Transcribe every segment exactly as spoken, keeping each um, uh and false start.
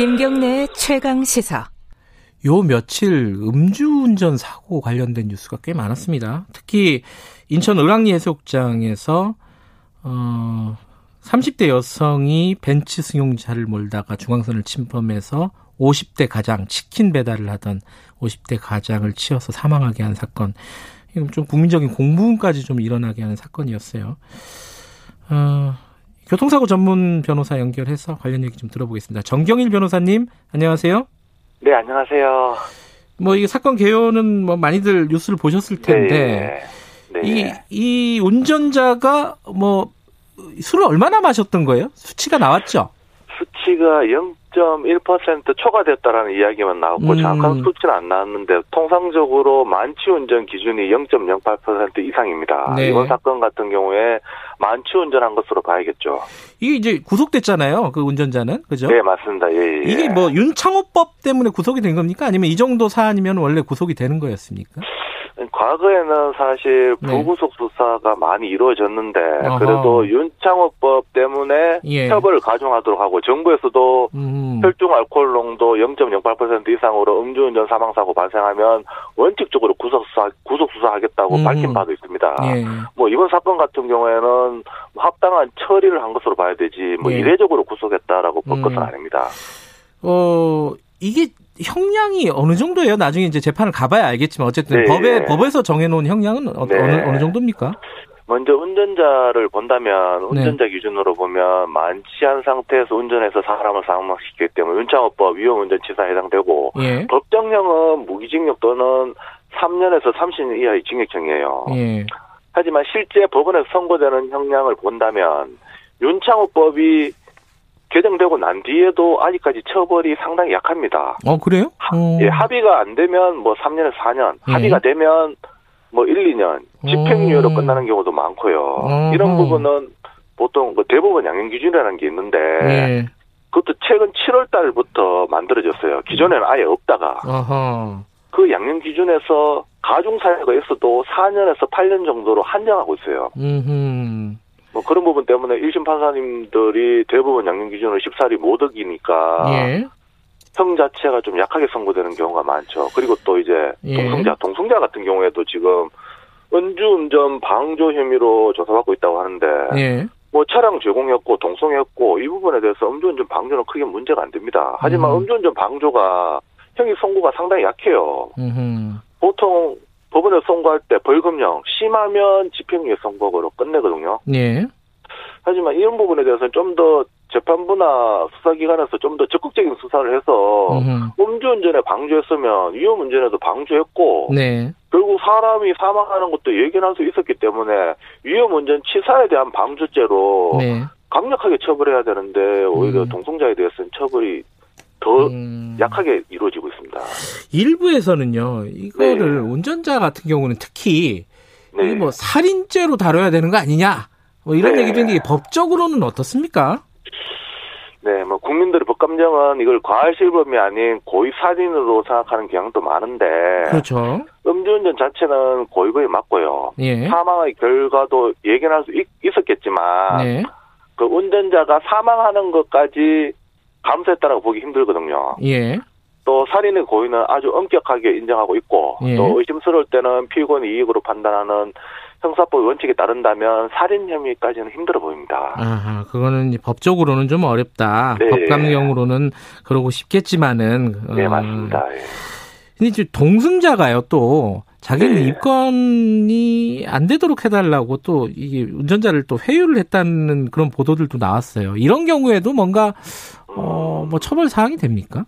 김경래의 최강시사. 요 며칠 음주운전 사고 관련된 뉴스가 꽤 많았습니다. 특히 인천 을왕리 해수욕장에서 어, 삼십 대 여성이 벤츠 승용차를 몰다가 중앙선을 침범해서 오십 대 가장, 치킨 배달을 하던 오십 대 가장을 치어서 사망하게 한 사건. 좀 국민적인 공분까지 좀 일어나게 하는 사건이었어요. 어, 교통사고 전문 변호사 연결해서 관련 얘기 좀 들어보겠습니다. 정경일 변호사님, 안녕하세요. 네, 안녕하세요. 뭐, 이 사건 개요는 뭐 많이들 뉴스를 보셨을 텐데, 네, 네. 이, 이 운전자가 뭐, 술을 얼마나 마셨던 거예요? 수치가 나왔죠? 수치가 영 점 일 퍼센트 초과됐다라는 이야기만 나왔고, 음. 정확한 수치는 안 나왔는데, 통상적으로 만취운전 기준이 영 점 영팔 퍼센트 이상입니다. 네. 이번 사건 같은 경우에 만취운전한 것으로 봐야겠죠. 이게 이제 구속됐잖아요, 그 운전자는. 그죠? 네, 맞습니다. 예, 예. 이게 뭐 윤창호법 때문에 구속이 된 겁니까? 아니면 이 정도 사안이면 원래 구속이 되는 거였습니까? 과거에는 사실 불구속 수사가 네. 많이 이루어졌는데 어허. 그래도 윤창호법 때문에 예. 처벌을 가중하도록 하고 정부에서도 음. 혈중 알코올 농도 영 점 영팔 퍼센트 이상으로 음주운전 사망사고 발생하면 원칙적으로 구속 수사, 구속 수사하겠다고 음. 밝힌 바도 있습니다. 예. 뭐 이번 사건 같은 경우에는 합당한 처리를 한 것으로 봐야 되지 뭐 예. 이례적으로 구속했다라고 볼 음. 것은 아닙니다. 어 이게 형량이 어느 정도예요? 나중에 이제 재판을 가봐야 알겠지만 어쨌든 네. 법에 법에서 정해놓은 형량은 네. 어느 어느 정도입니까? 먼저 운전자를 본다면 운전자 네. 기준으로 보면 만취한 상태에서 운전해서 사람을 사망시키기 때문에 윤창호법 위험운전치사에 해당되고 예. 법정형은 무기징역 또는 삼 년에서 삼십 년 이하의 징역형이에요. 예. 하지만 실제 법원에서 선고되는 형량을 본다면 윤창호법이 개정되고 난 뒤에도 아직까지 처벌이 상당히 약합니다. 어, 그래요? 어... 예, 합의가 안 되면 뭐 삼 년에서 사 년, 예. 합의가 되면 뭐 일, 이 년, 집행유예로 음... 끝나는 경우도 많고요. 음... 이런 부분은 보통 뭐 대법원 양형 기준이라는 게 있는데 예. 그것도 최근 칠월 달부터 만들어졌어요. 기존에는 아예 없다가. 어허. 그 양형 기준에서 가중사유가 있어도 사 년에서 팔 년 정도로 한정하고 있어요. 음흠. 뭐 그런 부분 때문에 일심 판사님들이 대부분 양형 기준으로 십사 일이 못 어기니까 예. 형 자체가 좀 약하게 선고되는 경우가 많죠. 그리고 또 이제 예. 동승자, 동승자 같은 경우에도 지금 음주운전 방조 혐의로 조사받고 있다고 하는데 예. 뭐 차량 제공했고 동승했고 이 부분에 대해서 음주운전 방조는 크게 문제가 안 됩니다. 하지만 음. 음주운전 방조가 형이 선고가 상당히 약해요. 음흠. 보통 법원에서 선고할 때 벌금형, 심하면 집행유예 선고로 끝내거든요. 예. 하지만 이런 부분에 대해서는 좀 더 재판부나 수사기관에서 좀 더 적극적인 수사를 해서 음흠. 음주운전에 방조했으면 위험운전에도 방조했고 네. 결국 사람이 사망하는 것도 예견할 수 있었기 때문에 위험운전 치사에 대한 방조죄로 네. 강력하게 처벌해야 되는데 오히려 음. 동승자에 대해서는 처벌이 더 음... 약하게 이루어지고 있습니다. 일부에서는요, 이거를 네. 운전자 같은 경우는 특히 네. 이게 뭐 살인죄로 다뤄야 되는 거 아니냐, 뭐 이런 네. 얘기도 있는데 법적으로는 어떻습니까? 네, 뭐 국민들의 법감정은 이걸 과실범이 아닌 고의살인으로 생각하는 경향도 많은데, 그렇죠. 음주운전 자체는 고의범이 맞고요. 예. 사망의 결과도 예견할 수 있, 있었겠지만, 네. 그 운전자가 사망하는 것까지 감수했다라고 보기 힘들거든요. 예. 또 살인의 고의는 아주 엄격하게 인정하고 있고 예. 또 의심스러울 때는 피고인의 이익으로 판단하는 형사법 원칙에 따른다면 살인 혐의까지는 힘들어 보입니다. 아, 그거는 법적으로는 좀 어렵다. 네. 법감형으로는 그러고 싶겠지만은. 어... 네, 맞습니다. 예. 근데 동승자가요 또 자기는 네. 입건이 안 되도록 해달라고 또 이게 운전자를 또 회유를 했다는 그런 보도들도 나왔어요. 이런 경우에도 뭔가 어, 뭐 처벌 사항이 됩니까?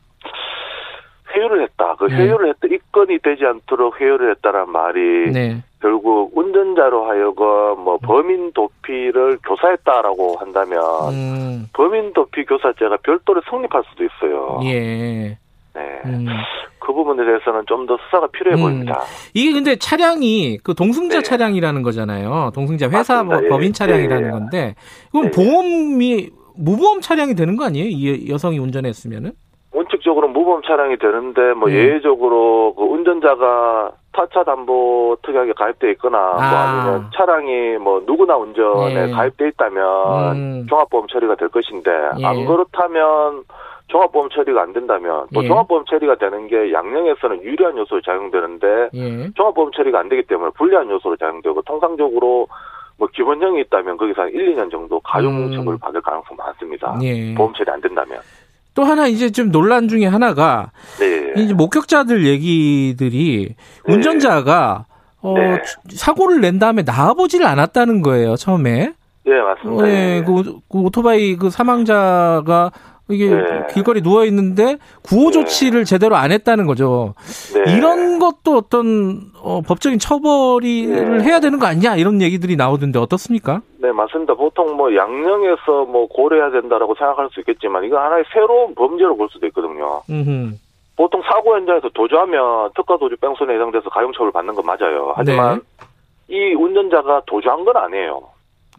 회유를 했다. 그 회유를 네. 했다. 입건이 되지 않도록 회유를 했다란 말이 네. 결국 운전자로 하여금 뭐 범인 도피를 교사했다라고 한다면 음. 범인 도피 교사죄가 별도로 성립할 수도 있어요. 예. 네. 음. 그 부분에 대해서는 좀 더 수사가 필요해 음. 보입니다. 이게 근데 차량이 그 동승자 네. 차량이라는 거잖아요. 동승자 회사 맞습니다. 법인 예. 차량이라는 예. 건데 그럼 예. 보험이 무보험 차량이 되는 거 아니에요? 이 여성이 운전했으면은? 원칙적으로 무보험 차량이 되는데 뭐 예. 예외적으로 그 운전자가 타차 담보 특약에 가입돼 있거나 아. 뭐 아니면 차량이 뭐 누구나 운전에 예. 가입돼 있다면 음. 종합보험 처리가 될 것인데 예. 안 그렇다면 종합보험 처리가 안 된다면 또 예. 종합보험 처리가 되는 게 양형에서는 유리한 요소로 작용되는데 예. 종합보험 처리가 안 되기 때문에 불리한 요소로 작용되고 통상적으로 뭐 기본형이 있다면 거기서 한 일, 이 년 정도 가중처벌을 음. 받을 가능성이 많습니다. 예. 보험 처리 안 된다면. 또 하나 이제 좀 논란 중에 하나가 네. 이제 목격자들 얘기들이 네. 운전자가 어, 네. 사고를 낸 다음에 나와보질 않았다는 거예요, 처음에. 네, 맞습니다. 네, 예. 그, 그 오토바이 그 사망자가 이게 네. 길거리 누워 있는데 구호 조치를 네. 제대로 안 했다는 거죠. 네. 이런 것도 어떤 어, 법적인 처벌을 네. 해야 되는 거 아니냐 이런 얘기들이 나오던데 어떻습니까? 네, 맞습니다. 보통 뭐 양형에서 뭐 고려해야 된다라고 생각할 수 있겠지만 이건 하나의 새로운 범죄로 볼 수도 있거든요. 음흠. 보통 사고 현장에서 도주하면 특가 도주 뺑소니에 해당돼서 가중처벌 받는 건 맞아요. 하지만 네. 이 운전자가 도주한 건 아니에요.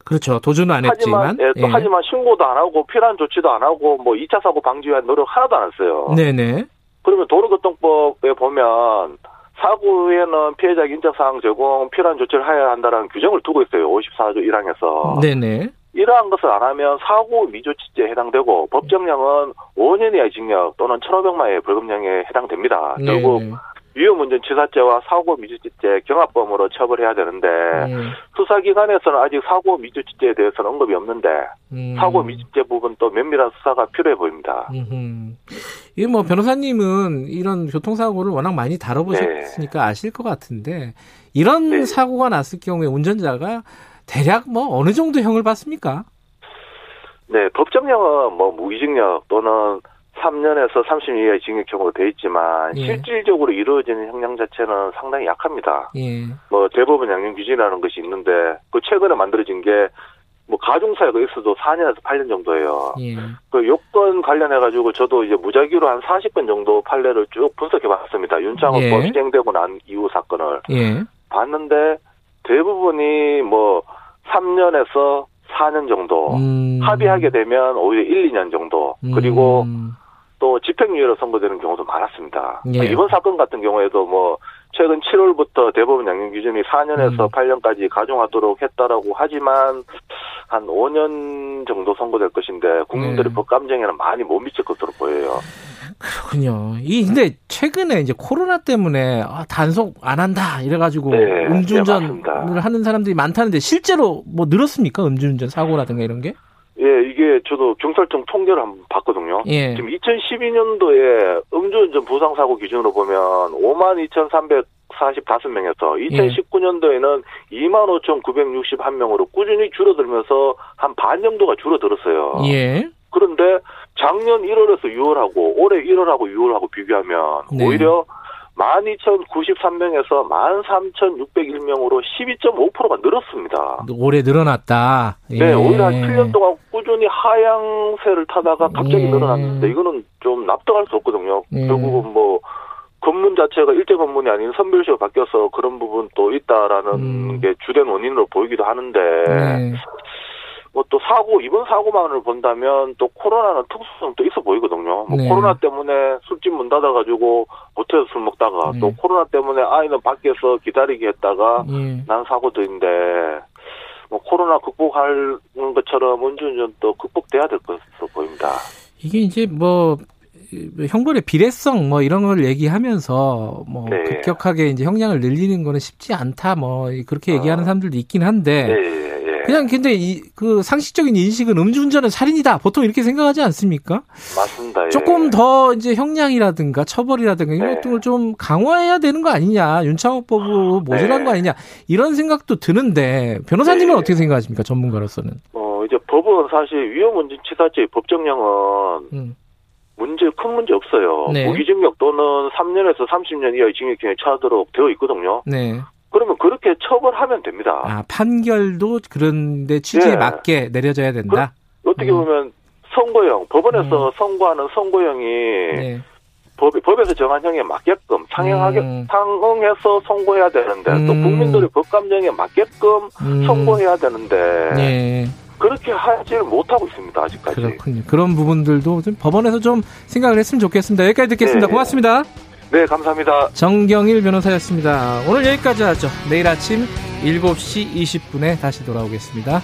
그렇죠. 도주는 안 하지만, 했지만. 예, 또 예. 하지만 신고도 안 하고 필요한 조치도 안 하고 뭐 이 차 사고 방지 위한 노력 하나도 안 했어요. 네네. 그러면 도로교통법에 보면 사고 후에는 피해자 인적사항 제공 필요한 조치를 해야 한다는 규정을 두고 있어요. 오십사조 일항에서. 네네. 이러한 것을 안 하면 사고 미조치죄에 해당되고 법정형은 오 년 이하의 징역 또는 천오백만 원의 벌금형에 해당됩니다. 네네. 결국 위험운전치사죄와 사고미조치죄 경합범으로 처벌해야 되는데 네. 수사기관에서는 아직 사고미조치죄에 대해서는 언급이 없는데 음. 사고미조치죄 부분 또 면밀한 수사가 필요해 보입니다. 이게 뭐 변호사님은 이런 교통사고를 워낙 많이 다뤄보셨으니까 네. 아실 것 같은데 이런 네. 사고가 났을 경우에 운전자가 대략 뭐 어느 정도 형을 받습니까? 네, 법정형은 뭐 무기징역 또는 삼 년에서 삼십 년 이하의 징역형으로 되어 있지만 예. 실질적으로 이루어지는 형량 자체는 상당히 약합니다. 예. 뭐 대법원 양형 기준이라는 것이 있는데 그 최근에 만들어진 게 뭐 가중사유가 있어도 사 년에서 팔 년 정도예요. 예. 그 요건 관련해 가지고 저도 이제 무작위로 한 사십 건 정도 판례를 쭉 분석해 봤습니다. 윤창호법 예. 시행되고 난 이후 사건을 예. 봤는데 대부분이 뭐 삼 년에서 사 년 정도 음. 합의하게 되면 오히려 일, 이 년 정도 음. 그리고 또 집행유예로 선고되는 경우도 많았습니다. 예. 이번 사건 같은 경우에도 뭐 최근 칠월부터 대법원 양형 기준이 사 년에서 팔 년까지 가중하도록 했다라고 하지만 한 오 년 정도 선고될 것인데 국민들의 예. 법 감정에는 많이 못 미칠 것으로 보여요. 그렇군요. 이 근데 최근에 이제 코로나 때문에 아, 단속 안 한다 이래가지고 네, 음주운전을 네, 하는 사람들이 많다는데 실제로 뭐 늘었습니까? 음주운전 사고라든가 이런 게? 예, 이게 저도 경찰청 통계를 한번 봤거든요. 예. 지금 이천십이 년도에 음주운전 부상사고 기준으로 보면 오만 이천삼백사십오 명에서 이천십구 년도에는 이만 오천구백육십일 명으로 꾸준히 줄어들면서 한 반 정도가 줄어들었어요. 예. 그런데 작년 일월에서 유월하고 올해 일월하고 유월하고 비교하면 네. 오히려 만 이천구십삼 명에서 만 삼천육백일 명으로 십이 점 오 퍼센트가 늘었습니다. 올해 늘어났다. 예. 네, 오히려 한 칠 년 동안 꾸준히 하향세를 타다가 갑자기 예. 늘어났는데 이거는 좀 납득할 수 없거든요. 예. 결국은 뭐 건문 자체가 일제 건문이 아닌 선별식으로 바뀌어서 그런 부분도 있다라는 음. 게 주된 원인으로 보이기도 하는데 예. 뭐 또 사고 이번 사고만을 본다면 또 코로나는 특수성도 있어 보이거든요. 뭐 네. 코로나 때문에 술집 문 닫아가지고 못해서 술 먹다가 네. 또 코로나 때문에 아이는 밖에서 기다리게 했다가 네. 난 사고들인데 뭐 코로나 극복하는 것처럼 운전도 극복돼야 될 것으로 보입니다. 이게 이제 뭐 형벌의 비례성 뭐 이런 걸 얘기하면서 뭐 네. 급격하게 이제 형량을 늘리는 거는 쉽지 않다 뭐 그렇게 얘기하는 어. 사람들도 있긴 한데. 네. 그냥 근데 이 그 상식적인 인식은 음주운전은 살인이다 보통 이렇게 생각하지 않습니까? 맞습니다. 예. 조금 더 이제 형량이라든가 처벌이라든가 이런 네. 것들을 좀 강화해야 되는 거 아니냐 윤창호법으로 모자란 네. 거 아니냐 이런 생각도 드는데 변호사님은 네. 어떻게 생각하십니까 전문가로서는? 어 이제 법은 사실 위험운전치사죄 법정형은 음. 문제 큰 문제 없어요. 네. 무기징역 또는 삼 년에서 삼십 년 이하의 징역형에 처하도록 되어 있거든요. 네. 그러면 그렇게 처벌하면 됩니다. 아, 판결도 그런데 취지에 예. 맞게 내려져야 된다? 그, 어떻게 음. 보면 선고형, 법원에서 음. 선고하는 선고형이 네. 법, 법에서 정한 형에 맞게끔 상응하게, 음. 상응해서 선고해야 되는데 음. 또 국민들의 법 감정에 맞게끔 음. 선고해야 되는데 네. 그렇게 하지를 못하고 있습니다. 아직까지. 그렇군요. 그런 부분들도 좀 법원에서 좀 생각을 했으면 좋겠습니다. 여기까지 듣겠습니다. 네. 고맙습니다. 네, 감사합니다. 정경일 변호사였습니다. 오늘 여기까지 하죠. 내일 아침 일곱 시 이십 분에 다시 돌아오겠습니다.